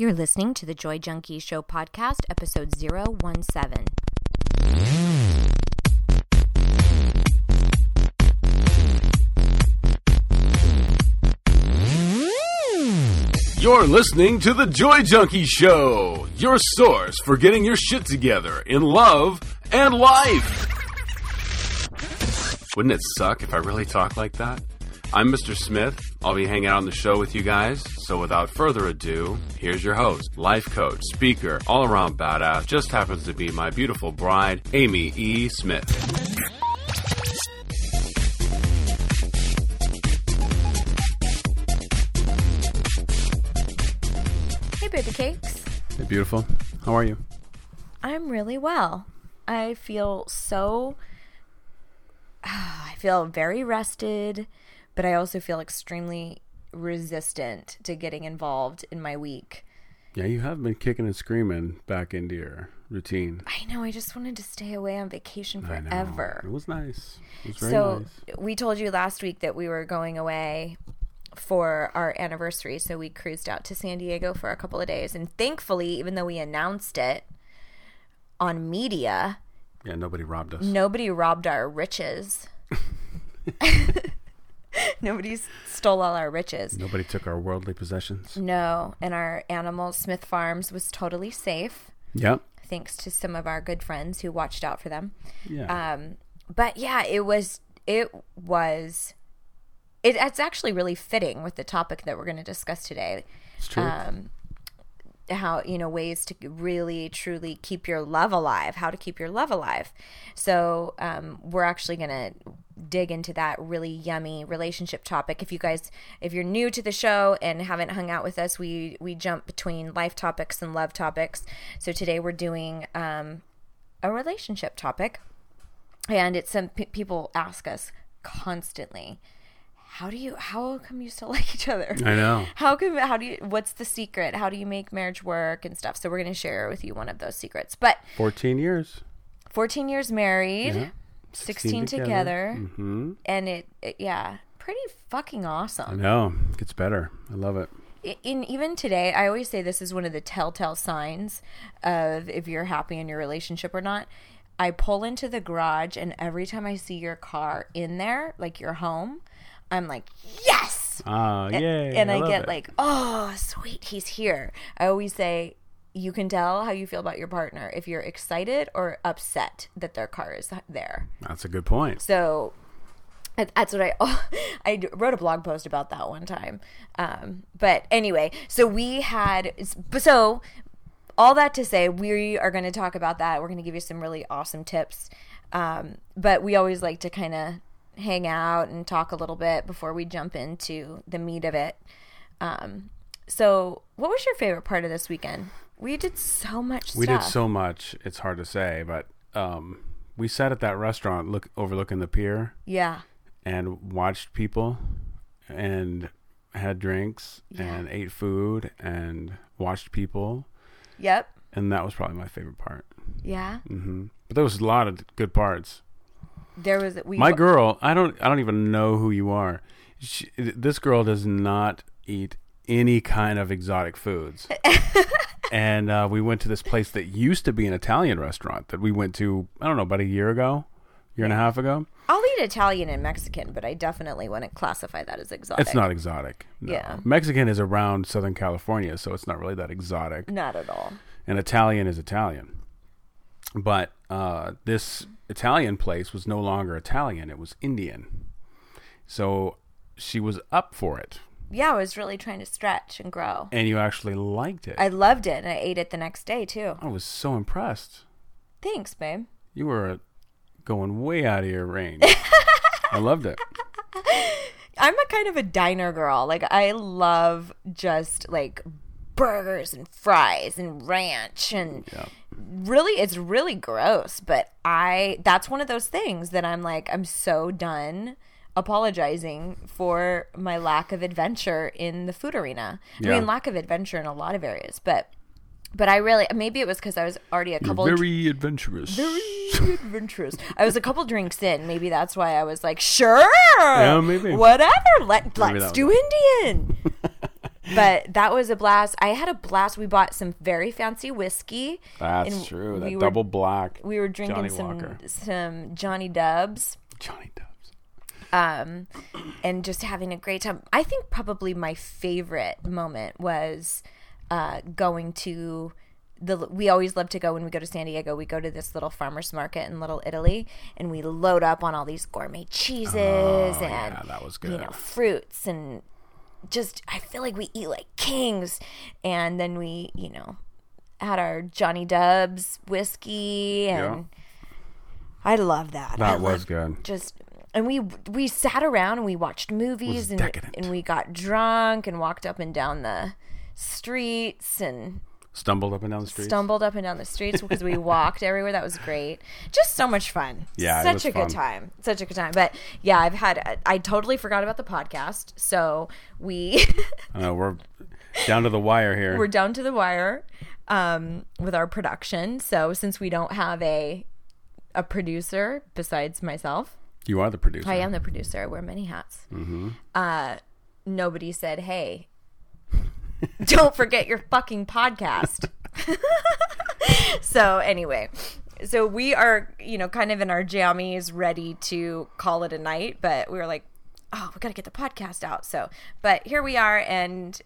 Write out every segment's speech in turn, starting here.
You're listening to the Joy Junkie Show podcast, episode 017. You're listening to the Joy Junkie Show, your source for getting your shit together in love and life. Wouldn't it suck if I really talked like that? I'm Mr. Smith. I'll be hanging out on the show with you guys. So without further ado, here's your host, life coach, speaker, all-around badass, just happens to be my beautiful bride, Amy E. Smith. Hey, baby cakes. Hey, beautiful. How are you? I'm really well. I feel so... I feel very rested. But I also feel extremely resistant to getting involved in my week. Yeah, you have been kicking and screaming back into your routine. I know. I just wanted to stay away on vacation forever. It was nice. It was very nice. We told you last week that we were going away for our anniversary. So we cruised out to San Diego for a couple of days. And thankfully, even though we announced it on media. Yeah, nobody robbed us. Nobody robbed our riches. Nobody stole all our riches. Nobody took our worldly possessions. No, and our animals, Smith Farms, was totally safe. Yep. Thanks to some of our good friends who watched out for them. Yeah. But yeah, it's actually really fitting with the topic that we're going to discuss today. It's true. How, ways to really, truly keep your love alive, how to keep your love alive. So we're actually going to dig into that really yummy relationship topic. If you're new to the show and haven't hung out with us, we jump between life topics and love topics. So today we're doing a relationship topic. And it's some people ask us constantly, how come you still like each other? I know. What's the secret? How do you make marriage work and stuff? So we're going to share with you one of those secrets. But 14 years married, yeah. 16 together. Mm-hmm. And it pretty fucking awesome. I know. It gets better. I love it. Even today, I always say this is one of the telltale signs of if you're happy in your relationship or not. I pull into the garage and every time I see your car in there, like your home, I'm like, yes! Yay! And I get it. Like, oh, sweet, he's here. I always say, you can tell how you feel about your partner if you're excited or upset that their car is there. That's a good point. So that's what I wrote a blog post about that one time. But anyway, so all that to say, we are going to talk about that. We're going to give you some really awesome tips. But we always like to kind of hang out and talk a little bit before we jump into the meat of it. So what was your favorite part of this weekend? We did so much stuff. We did so much. It's hard to say, but we sat at that restaurant overlooking the pier. Yeah. And watched people and had drinks and ate food and watched people. Yep. And that was probably my favorite part. Yeah. Mm-hmm. But there was a lot of good parts. My girl, I don't even know who you are. This girl does not eat any kind of exotic foods. And we went to this place that used to be an Italian restaurant that we went to, I don't know, about a year and a half ago. I'll eat Italian and Mexican, but I definitely wouldn't classify that as exotic. It's not exotic. No. Yeah. Mexican is around Southern California, so it's not really that exotic. Not at all. And Italian is Italian. But this Italian place was no longer Italian. It was Indian. So she was up for it. Yeah, I was really trying to stretch and grow. And you actually liked it. I loved it, and I ate it the next day, too. I was so impressed. Thanks, babe. You were going way out of your range. I loved it. I'm a kind of a diner girl. Like, I love just, like, burgers and fries and ranch and... Yeah. Really, it's really gross, but that's one of those things that I'm like, I'm so done apologizing for my lack of adventure in the food arena. Yeah. I mean, lack of adventure in a lot of areas, but I really, maybe it was because I was already adventurous. Very adventurous. I was a couple drinks in. Maybe that's why I was like, sure, yeah, maybe. Whatever, let's do Indian. But that was a blast. I had a blast. We bought some very fancy whiskey. That's true. That double black. We were drinking some Johnny Dubs. Johnny Dubs. And just having a great time. I think probably my favorite moment was going to we always love to go when we go to San Diego. We go to this little farmer's market in Little Italy, and we load up on all these gourmet cheeses and that was good. You know, fruits and just I feel like we eat like kings. And then we, you know, had our Johnny Dubs whiskey, and I love that. That was good. Just. And we sat around and we watched movies and we got drunk and walked up and down the streets and stumbled up and down the streets because we walked everywhere. That was great. Just so much fun. Yeah, such a good time. Such a good time. But yeah, I totally forgot about the podcast. So we're down to the wire here. We're down to the wire with our production. So since we don't have a producer besides myself. You are the producer. I am the producer. I wear many hats. Mm-hmm. Nobody said, hey, don't forget your fucking podcast. So anyway, so we are, you know, kind of in our jammies ready to call it a night. But we were like, oh, we got to get the podcast out. So but here we are. And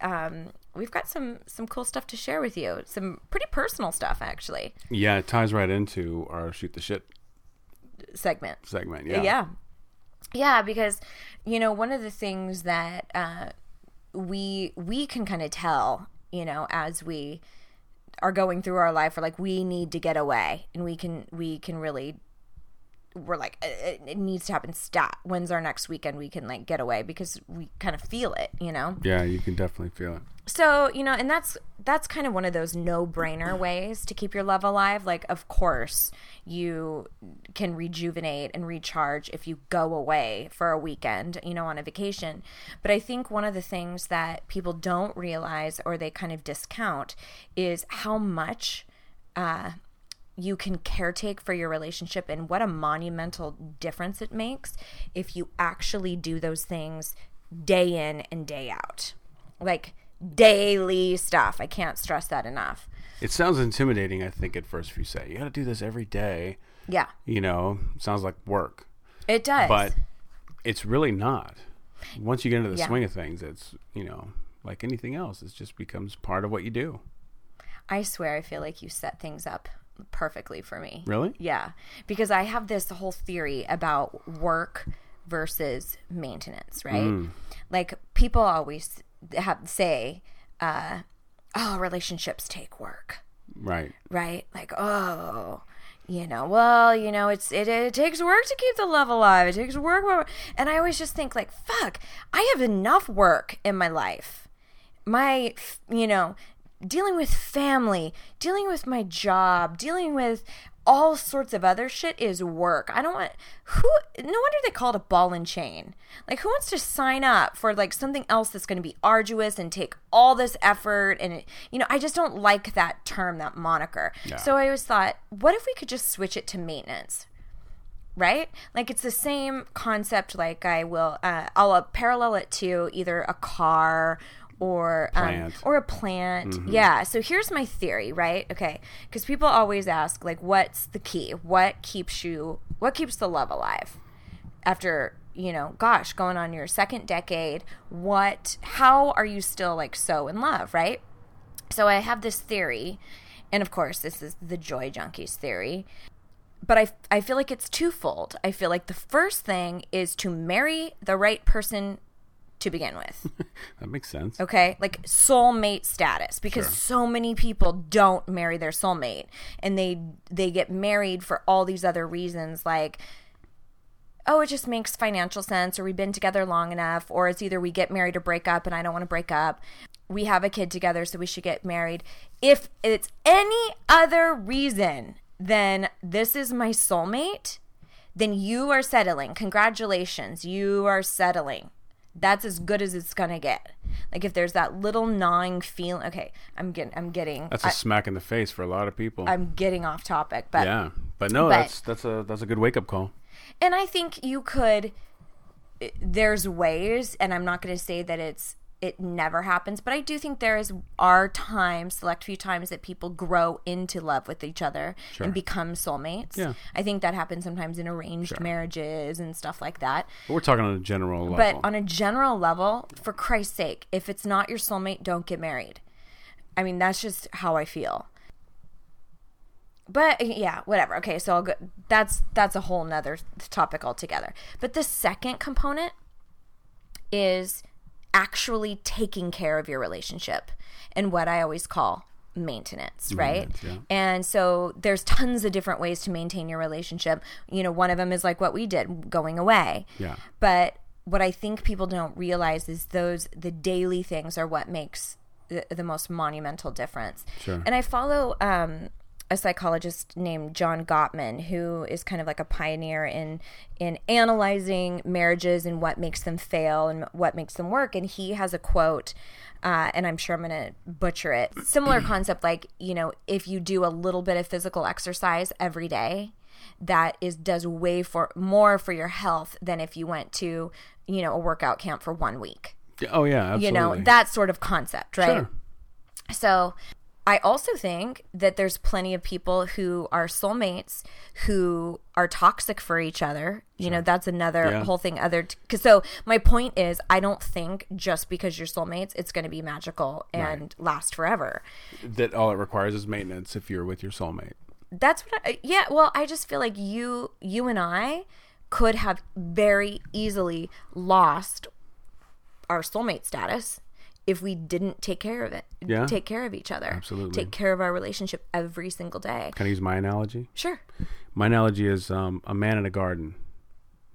we've got some cool stuff to share with you. Some pretty personal stuff, actually. Yeah, it ties right into our Shoot the Shit segment. Yeah because, you know, one of the things that we can kind of tell, you know, as we are going through our life, we're like, we need to get away, and we can really, we're like, it needs to happen. Stat, when's our next weekend we can like get away? Because we kind of feel it, you know. Yeah, you can definitely feel it. So, you know, and that's kind of one of those no-brainer ways to keep your love alive. Like, of course you can rejuvenate and recharge if you go away for a weekend, you know, on a vacation. But I think one of the things that people don't realize, or they kind of discount, is how much you can caretake for your relationship, and what a monumental difference it makes if you actually do those things day in and day out. Like, daily stuff. I can't stress that enough. It sounds intimidating, I think, at first if you say, you got to do this every day. Yeah. You know, sounds like work. It does. But it's really not. Once you get into the swing of things, it's, you know, like anything else. It just becomes part of what you do. I swear I feel like you set things up perfectly for me. Really? Yeah. Because I have this whole theory about work versus maintenance, right? Like, people always say oh, relationships take work, right? Like, oh, you know, well, you know, it takes work to keep the love alive. It takes work. And I always just think, like, fuck, I have enough work in my life. My, you know, dealing with family, dealing with my job, dealing with all sorts of other shit is work. I don't want no wonder they call it a ball and chain. Like, who wants to sign up for like something else that's going to be arduous and take all this effort? And it, you know, I just don't like that term, that moniker. Yeah. So I always thought, what if we could just switch it to maintenance? Right? Like, it's the same concept. Like, I'll parallel it to either a car or a plant. Mm-hmm. Yeah. So here's my theory, right? Okay. Because people always ask, like, what's the key? What keeps the love alive? After, you know, gosh, going on your second decade, how are you still like so in love, right? So I have this theory, and of course this is the Joy Junkies theory, but I feel like it's twofold. I feel like the first thing is to marry the right person to begin with. That makes sense. Okay. Like, soulmate status, because so many people don't marry their soulmate, and they get married for all these other reasons, like, oh, it just makes financial sense, or we've been together long enough, or it's either we get married or break up, and I don't want to break up. We have a kid together, so we should get married. If it's any other reason than this is my soulmate, then you are settling. Congratulations. You are settling. That's as good as it's gonna get. Like, if there's that little gnawing feeling. Okay, I'm getting. That's a smack in the face for a lot of people. I'm getting off topic, but yeah, but no, that's a good wake up call. And I think there's ways, and I'm not gonna say that it's it never happens. But I do think there are times, select few times, that people grow into love with each other sure. and become soulmates. Yeah. I think that happens sometimes in arranged sure. marriages and stuff like that. But we're talking on a general level. But on a general level, for Christ's sake, if it's not your soulmate, don't get married. I mean, that's just how I feel. But, yeah, whatever. Okay, so I'll go, that's a whole nother topic altogether. But the second component is actually taking care of your relationship and what I always call maintenance, right? Yeah. And so there's tons of different ways to maintain your relationship. You know, one of them is like what we did, going away. Yeah. But what I think people don't realize is the daily things are what makes the most monumental difference. Sure. And I follow a psychologist named John Gottman, who is kind of like a pioneer in analyzing marriages and what makes them fail and what makes them work. And he has a quote, and I'm sure I'm going to butcher it. Similar concept, like, you know, if you do a little bit of physical exercise every day, that does way more for your health than if you went to, you know, a workout camp for 1 week. Oh, yeah, absolutely. You know, that sort of concept, right? Sure. So I also think that there's plenty of people who are soulmates who are toxic for each other. You sure. know, that's another yeah. whole thing. So my point is, I don't think just because you're soulmates, it's going to be magical and right. last forever. That all it requires is maintenance if you're with your soulmate. That's what yeah, well, I just feel like you and I could have very easily lost our soulmate status if we didn't take care of it, yeah. take care of each other, absolutely, take care of our relationship every single day. Can I use my analogy? Sure. My analogy is a man in a garden,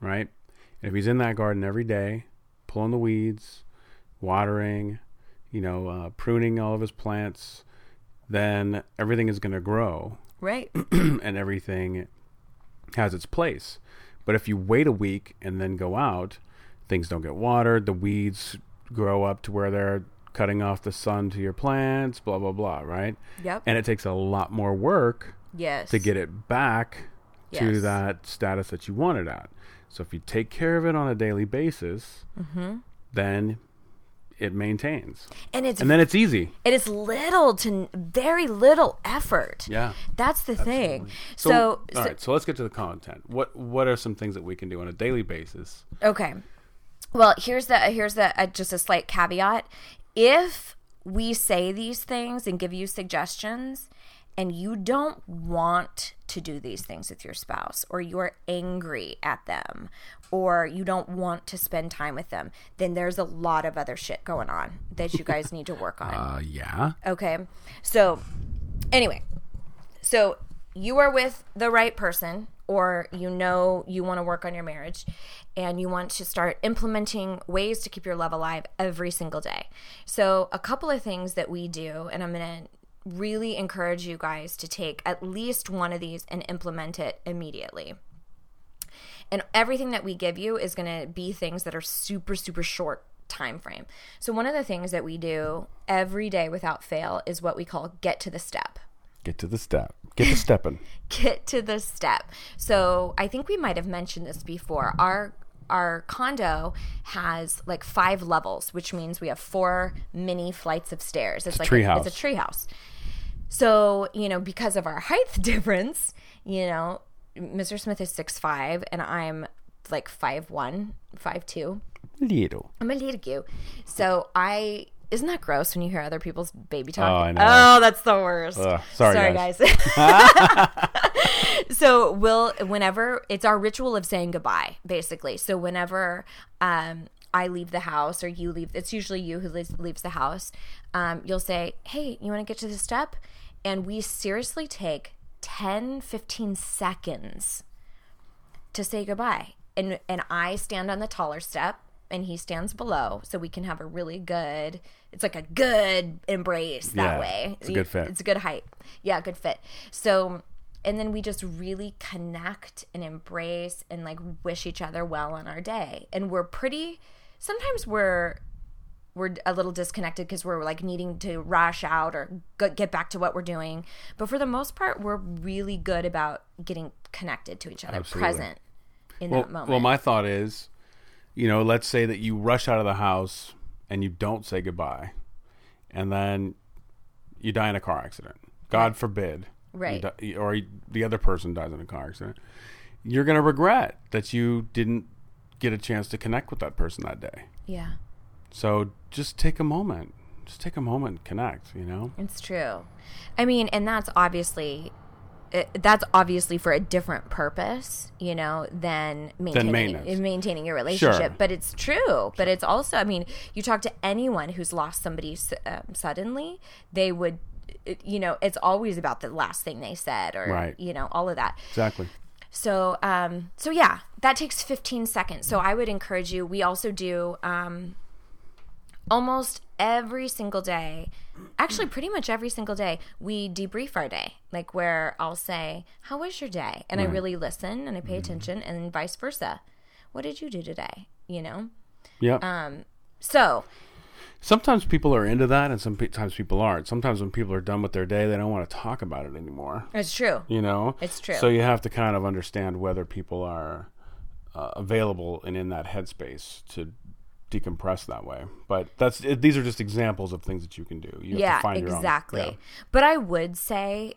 right? And if he's in that garden every day, pulling the weeds, watering, you know, pruning all of his plants, then everything is going to grow, right? And everything has its place. But if you wait a week and then go out, things don't get watered, the weeds grow up to where they're cutting off the sun to your plants, blah, blah, blah, right? Yep. And it takes a lot more work yes. to get it back yes. to that status that you want it at. So if you take care of it on a daily basis, mm-hmm. then it maintains. And then it's easy. It is little to very little effort. Yeah. That's the absolutely. Thing. So all right, so let's get to the content. What are some things that we can do on a daily basis? Okay. Well, here's just a slight caveat. If we say these things and give you suggestions and you don't want to do these things with your spouse, or you're angry at them, or you don't want to spend time with them, then there's a lot of other shit going on that you guys need to work on. Yeah. Okay. So anyway, so you are with the right person, or you know you want to work on your marriage and you want to start implementing ways to keep your love alive every single day. So a couple of things that we do, and I'm going to really encourage you guys to take at least one of these and implement it immediately. And everything that we give you is going to be things that are super, super short time frame. So one of the things that we do every day without fail is what we call get to the step. Get to the step. So I think we might have mentioned this before. Our condo has like 5 levels, which means we have 4 mini flights of stairs. It's like treehouse. It's a treehouse. So, you know, because of our height difference, you know, Mr. Smith is 6'5" and I'm like 5'1", 5'2". Little. I'm a little goo. So isn't that gross when you hear other people's baby talk? Oh, I know. Oh, that's the worst. Ugh, sorry, guys. So whenever it's our ritual of saying goodbye, basically. So whenever I leave the house or you leave, it's usually you who leaves the house. You'll say, hey, you want to get to the step? And we seriously take 10, 15 seconds to say goodbye. And I stand on the taller step, and he stands below, so we can have a really good, it's like a good embrace that way. It's a good fit. It's a good height. Yeah, good fit. So, and then we just really connect and embrace and like wish each other well on our day. And sometimes we're a little disconnected because we're like needing to rush out or get back to what we're doing. But for the most part, we're really good about getting connected to each other, absolutely. Present in that moment. Well, my thought is, you know, let's say that you rush out of the house and you don't say goodbye, and then you die in a car accident. God forbid. Right. Or the other person dies in a car accident. You're going to regret that you didn't get a chance to connect with that person that day. Yeah. So just take a moment. Just take a moment and connect, you know? It's true. I mean, and that's obviously for a different purpose, you know, than maintaining your relationship. Sure. But it's true. But it's also, I mean, you talk to anyone who's lost somebody suddenly, they would, you know, it's always about the last thing they said or, you know, all of that. Exactly. So, yeah, that takes 15 seconds. So I would encourage you. We also do almost every single day, actually pretty much every single day, we debrief our day, like where I'll say, how was your day? And I really listen and I pay attention, and vice versa. What did you do today? You know? Yeah. So sometimes people are into that and sometimes people aren't. Sometimes when people are done with their day, they don't want to talk about it anymore. It's true. You know? It's true. So you have to kind of understand whether people are available and in that headspace to decompress that way. But these are just examples of things that you can do. You have to find your own. Yeah. But I would say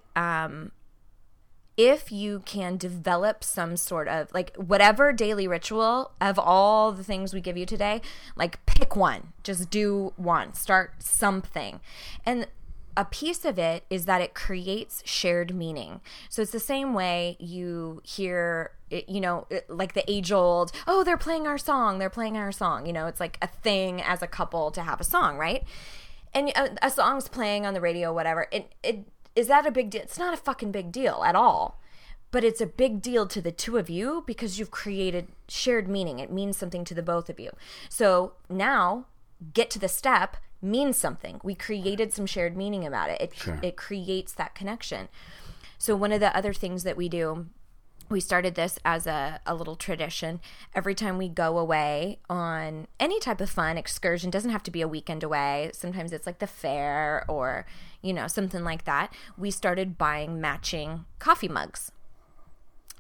if you can develop some sort of, like, whatever daily ritual of all the things we give you today, like, pick one. Just do one. Start something. And a piece of it is that it creates shared meaning. So it's the same way you hear, you know, like the age-old, oh, they're playing our song. You know, it's like a thing as a couple to have a song, right? And a song's playing on the radio, whatever. Is that a big deal? It's not a fucking big deal at all. But it's a big deal to the two of you because you've created shared meaning. It means something to the both of you. So now get to the step, means something. We created some shared meaning about it. It creates that connection. So one of the other things that we do, we started this as a little tradition. Every time we go away on any type of fun excursion, doesn't have to be a weekend away. Sometimes it's like the fair or, you know, something like that. We started buying matching coffee mugs.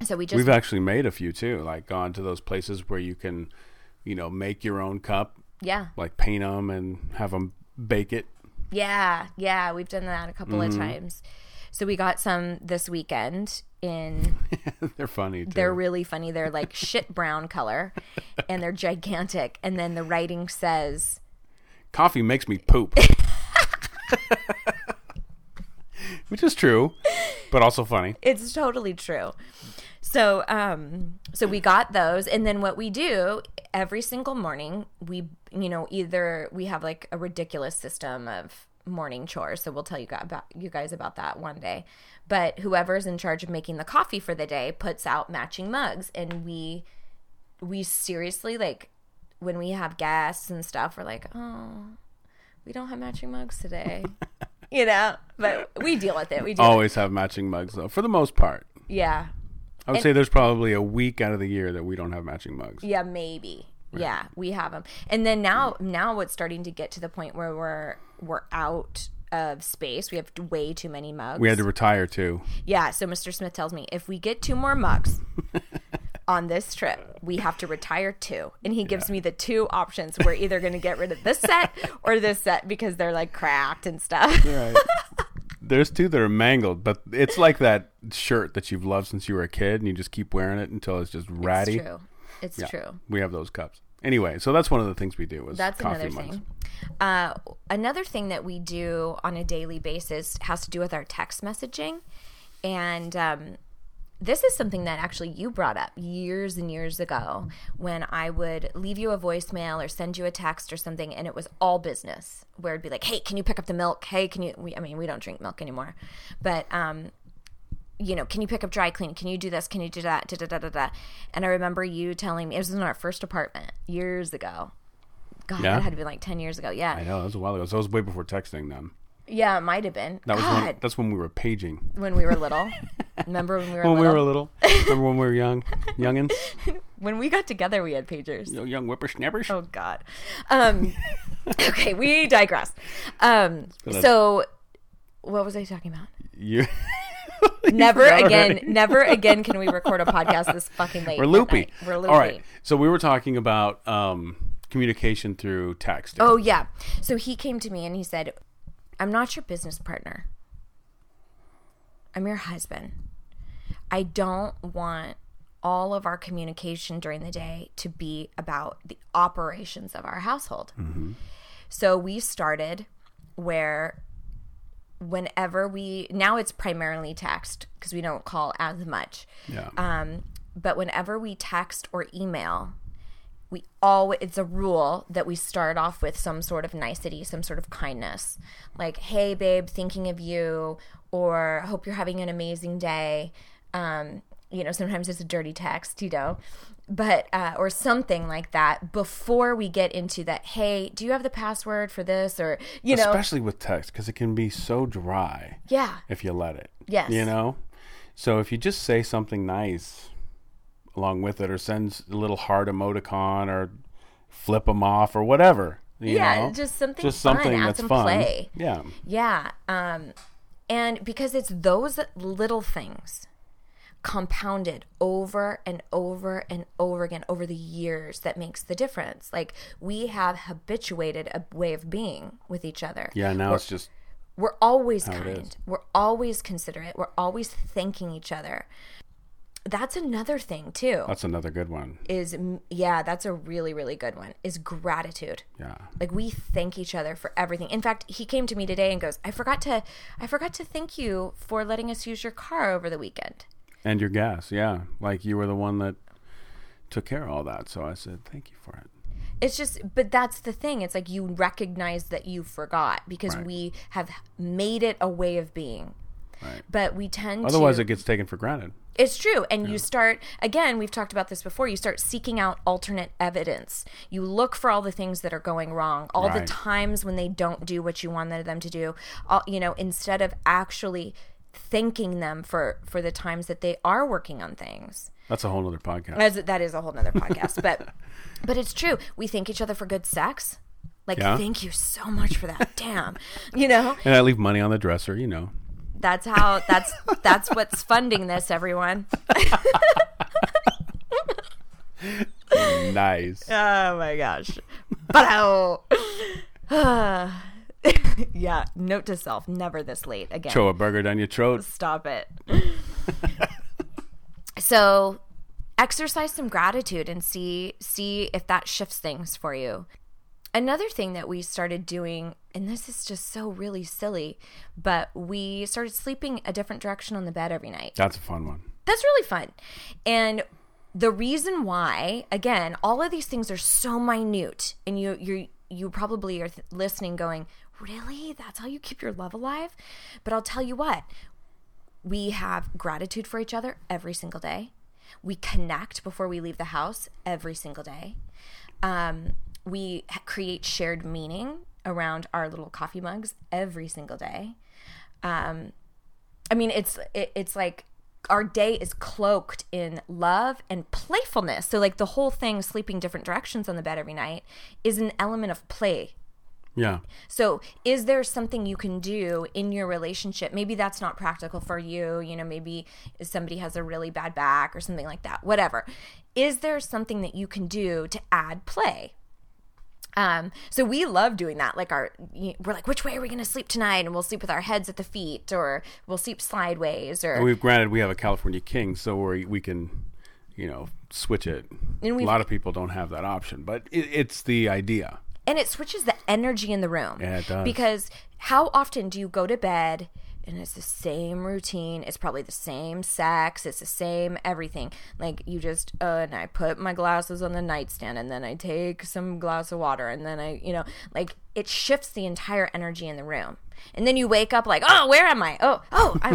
So we've actually made a few too, like gone to those places where you can, you know, make your own cup. Yeah. Like paint them and have them bake it. Yeah. Yeah. We've done that a couple of times. So we got some this weekend in... They're funny, too. They're really funny. They're like shit brown color, and they're gigantic. And then the writing says... Coffee makes me poop. Which is true, but also funny. It's totally true. So, so we got those, and then what we do every single morning, we, you know, either we have like a ridiculous system of morning chores, so we'll tell you guys about that one day. But whoever's in charge of making the coffee for the day puts out matching mugs, and we seriously, like, when we have guests and stuff, we're like, oh, we don't have matching mugs today, you know. But we deal with it. We always have matching mugs though, for the most part. Yeah. I would say there's probably a week out of the year that we don't have matching mugs. Yeah, maybe. Right. Yeah, we have them. And then now it's starting to get to the point where we're out of space. We have way too many mugs. We had to retire too. Yeah, so Mr. Smith tells me, if we get 2 more mugs on this trip, we have to retire 2. And he gives me the 2 options. We're either going to get rid of this set or this set because they're like cracked and stuff. Right. There's 2 that are mangled, but it's like that shirt that you've loved since you were a kid, and you just keep wearing it until it's just ratty. It's true. It's true. We have those cups. Anyway, so that's one of the things we do. That's another thing. Another thing that we do on a daily basis has to do with our text messaging. And this is something that actually you brought up years and years ago when I would leave you a voicemail or send you a text or something, and it was all business, where it'd be like, hey, can you pick up the milk? Hey, can you – I mean, we don't drink milk anymore. But, you know, can you pick up dry cleaning? Can you do this? Can you do that? Da, da, da, da, da. And I remember you telling me – it was in our first apartment years ago. God, that had to be like 10 years ago. Yeah. I know. That was a while ago. So it was way before texting then. Yeah, it might have been. That's when we were paging. When we were little. Remember when we were little? Remember when we were young? Youngins? When we got together, we had pagers. You know, young whippersnappers? Oh, God. Okay, we digress. So what was I talking about? Never again can we record a podcast this fucking late. We're loopy. All right. So we were talking about communication through text. Oh, yeah. So he came to me and he said, I'm not your business partner. I'm your husband. I don't want all of our communication during the day to be about the operations of our household. Mm-hmm. So we started where whenever we, now it's primarily text because we don't call as much. Yeah. But whenever we text or email, we always, it's a rule that we start off with some sort of nicety, some sort of kindness. Like, hey, babe, thinking of you, or hope you're having an amazing day. You know, sometimes it's a dirty text, you know, but or something like that before we get into that, hey, do you have the password for this? Or, you know. Especially with text because it can be so dry. Yeah. If you let it. Yes. You know? So if you just say something nice along with it, or sends a little heart emoticon, or flip them off, or whatever. You know? Just something fun. Add some play. Yeah. Yeah. And because it's those little things compounded over and over and over again over the years that makes the difference. Like, we have habituated a way of being with each other. Yeah, now it's just... We're always kind. We're always considerate. We're always thanking each other. That's another thing, too. That's another good one. That's a really, really good one, is gratitude. Yeah. Like, we thank each other for everything. In fact, he came to me today and goes, I forgot to thank you for letting us use your car over the weekend. And your gas, yeah. Like, you were the one that took care of all that. So I said, thank you for it. It's just, but that's the thing. It's like you recognize that you forgot because we have made it a way of being. Right. But we tend to... Otherwise, it gets taken for granted. It's true. And you start, again, we've talked about this before, you start seeking out alternate evidence. You look for all the things that are going wrong, all the times when they don't do what you wanted them to do, all, you know, instead of actually thanking them for the times that they are working on things. That's a whole other podcast. That is a whole other podcast. But it's true. We thank each other for good sex. Like, thank you so much for that. Damn. You know? And I leave money on the dresser, you know. That's what's funding this, everyone. Nice. Oh my gosh. Yeah. Note to self, never this late again. Throw a burger down your throat. Stop it. So exercise some gratitude and see if that shifts things for you. Another thing that we started doing, and this is just so really silly, but we started sleeping a different direction on the bed every night. That's a fun one. That's really fun. And the reason why, again, all of these things are so minute, and you probably are listening going, really? That's how you keep your love alive? But I'll tell you what, we have gratitude for each other every single day. We connect before we leave the house every single day. We create shared meaning around our little coffee mugs every single day. I mean, it's like our day is cloaked in love and playfulness. So, like, the whole thing, sleeping different directions on the bed every night, is an element of play. Yeah. So is there something you can do in your relationship? Maybe that's not practical for you. You know, maybe somebody has a really bad back or something like that. Whatever. Is there something that you can do to add play? So we love doing that. Like, we're like, which way are we going to sleep tonight? And we'll sleep with our heads at the feet, or we'll sleep sideways. Or we have a California king, so we can, you know, switch it. And a lot of people don't have that option, but it's the idea. And it switches the energy in the room. Yeah, it does. Because how often do you go to bed and it's the same routine? It's probably the same sex. It's the same everything. Like, you just, and I put my glasses on the nightstand, and then I take some glass of water, and then I, you know, like, it shifts the entire energy in the room. And then you wake up like, oh, where am I? Oh,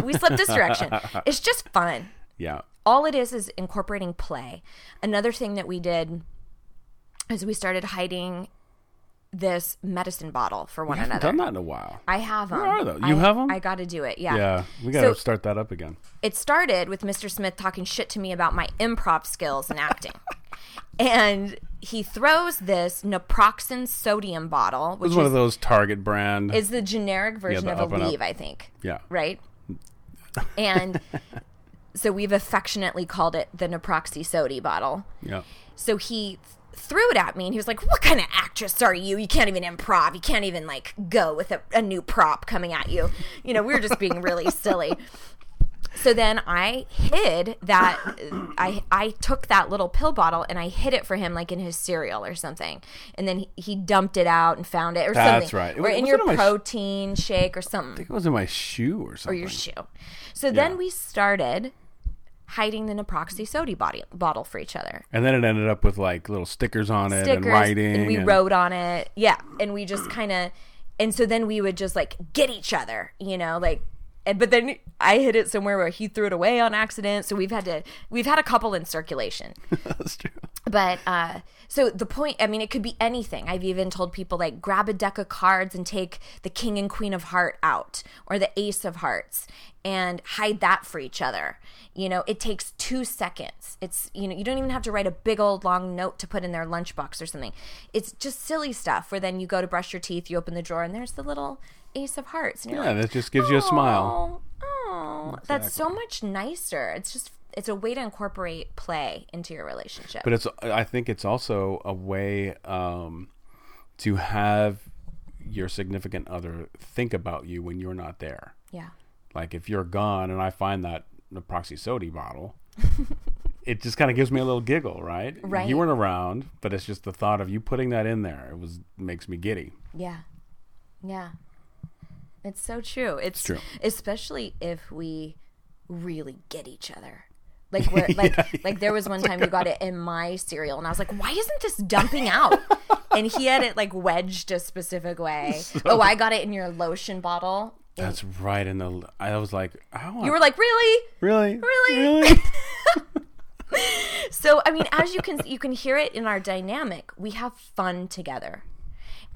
we slept this direction. It's just fun. Yeah. All it is incorporating play. Another thing that we did is we started hiding this medicine bottle for one another. I haven't done that in a while. I have them. Where are those? You have them? I got to do it, yeah. Yeah, we got to start that up again. It started with Mr. Smith talking shit to me about my improv skills and acting. And he throws this naproxen sodium bottle. Which is one of those Target brand. Is the generic version of Aleve, I think. Yeah. Right? And so we've affectionately called it the naproxen sodi bottle. Yeah. So he threw it at me, and he was like, what kind of actress are you? You can't even improv. You can't even, like, go with a new prop coming at you. You know, we were just being really silly. So then I hid that, I took that little pill bottle and I hid it for him, like in his cereal or something. And then he dumped it out and found it or something. That's right. Or in your protein shake or something. I think it was in my shoe or something. Or your shoe. So then we started hiding the naproxen soda bottle for each other. And then it ended up with like little stickers on it and writing. And we wrote on it. Yeah. And we just kind of, and so then we would just like get each other, you know, like. But then I hid it somewhere where he threw it away on accident. So we've had a couple in circulation. That's true. But so the point, I mean, it could be anything. I've even told people like grab a deck of cards and take the King and Queen of Heart out or the Ace of Hearts and hide that for each other. You know, it takes 2 seconds. It's, you know, you don't even have to write a big old long note to put in their lunchbox or something. It's just silly stuff where then you go to brush your teeth, you open the drawer and there's the little Ace of Hearts, and you're like, that just gives you a smile. Oh, exactly. That's so much nicer. It's just, it's a way to incorporate play into your relationship. But it's, I think it's also a way to have your significant other think about you when you're not there. Yeah, like if you're gone and I find that naproxen soda bottle, it just kind of gives me a little giggle, right? Right. You weren't around, but it's just the thought of you putting that in there. It was makes me giddy. Yeah, yeah. It's so true. It's true. Especially if we really get each other. Like we're like like there was one time you got it in my cereal and I was like, why isn't this dumping out? And he had it like wedged a specific way. So, oh, I got it in your lotion bottle. That's right. In the I was like, oh, you were like, really? Really? Really? Really? So I mean, as you can hear it in our dynamic, we have fun together.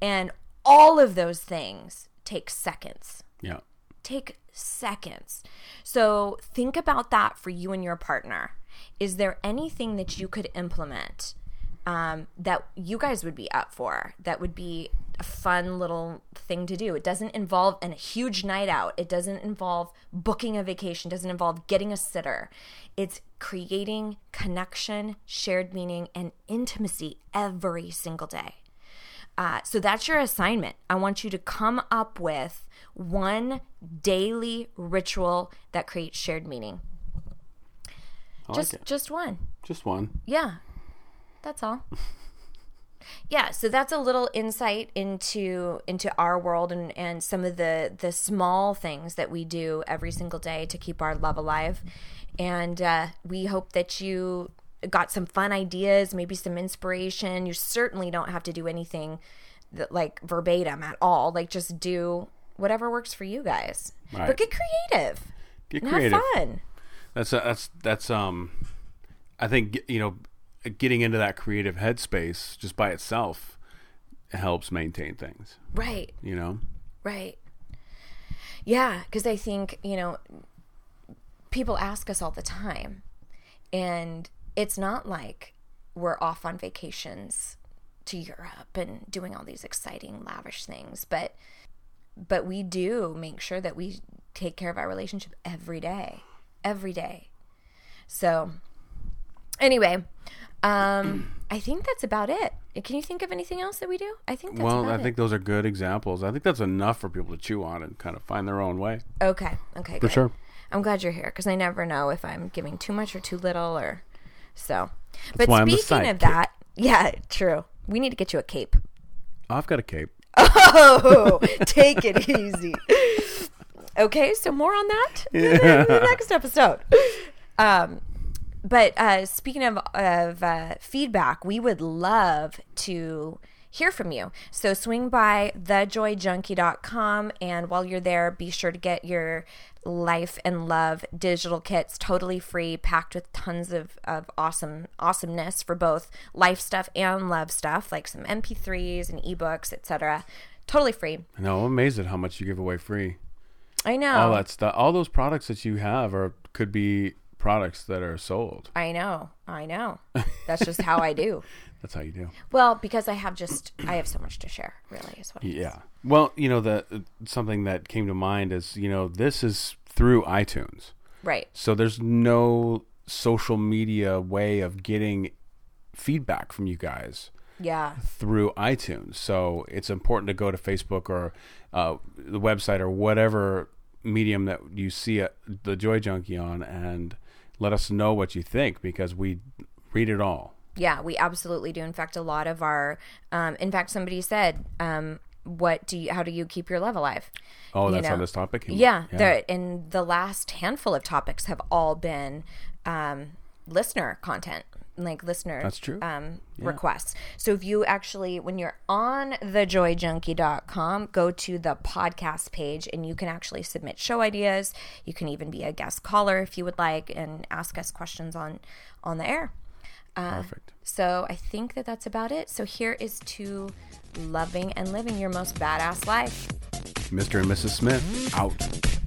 And all of those things take seconds. Yeah. Take seconds. So think about that for you and your partner. Is there anything that you could implement that you guys would be up for that would be a fun little thing to do? It doesn't involve a huge night out. It doesn't involve booking a vacation. It doesn't involve getting a sitter. It's creating connection, shared meaning, and intimacy every single day. So that's your assignment. I want you to come up with one daily ritual that creates shared meaning. Just one. Just one. Yeah. That's all. Yeah, so that's a little insight into our world and some of the small things that we do every single day to keep our love alive. And we hope that you got some fun ideas, maybe some inspiration. You certainly don't have to do anything that, like verbatim at all. Like just do whatever works for you guys. Right. But get creative. Get creative. Have fun. That's I think, you know, getting into that creative headspace just by itself helps maintain things. Right. You know? Right. Yeah, because I think, you know, people ask us all the time, and it's not like we're off on vacations to Europe and doing all these exciting, lavish things, but we do make sure that we take care of our relationship every day. Every day. So anyway, I think that's about it. Can you think of anything else that we do? I think that's about it. Well, I think those are good examples. I think that's enough for people to chew on and kind of find their own way. Okay. For sure. I'm glad you're here because I never know if I'm giving too much or too little or... So, but speaking of that, yeah, true. We need to get you a cape. I've got a cape. Oh, take it easy. Okay, so more on that in the next episode. But speaking of feedback, we would love to hear from you. So swing by thejoyjunkie.com, and while you're there, be sure to get your Life and Love digital kits, totally free, packed with tons of awesomeness for both life stuff and love stuff, like some MP3s and ebooks, etc. Totally free. I know, I'm amazed at how much you give away free. I know. All that stuff, all those products that you have could be products that are sold. I know. That's just how I do. That's how you do. Well, because I have so much to share, really, is what it is. Yeah. Well, you know, something that came to mind is, you know, this is through iTunes. Right. So there's no social media way of getting feedback from you guys. Yeah. Through iTunes. So it's important to go to Facebook or the website or whatever medium that you see the Joy Junkie on and let us know what you think, because we read it all. Yeah, we absolutely do. In fact, a lot of our in fact, somebody said, how do you keep your love alive? Oh, that's how this topic came up. Yeah. And the last handful of topics have all been listener content. Like listener requests. So if you actually, when you're on thejoyjunkie.com, go to the podcast page and you can actually submit show ideas. You can even be a guest caller if you would like and ask us questions on the air. Perfect. So I think that's about it. So here is to loving and living your most badass life. Mr. and Mrs. Smith out.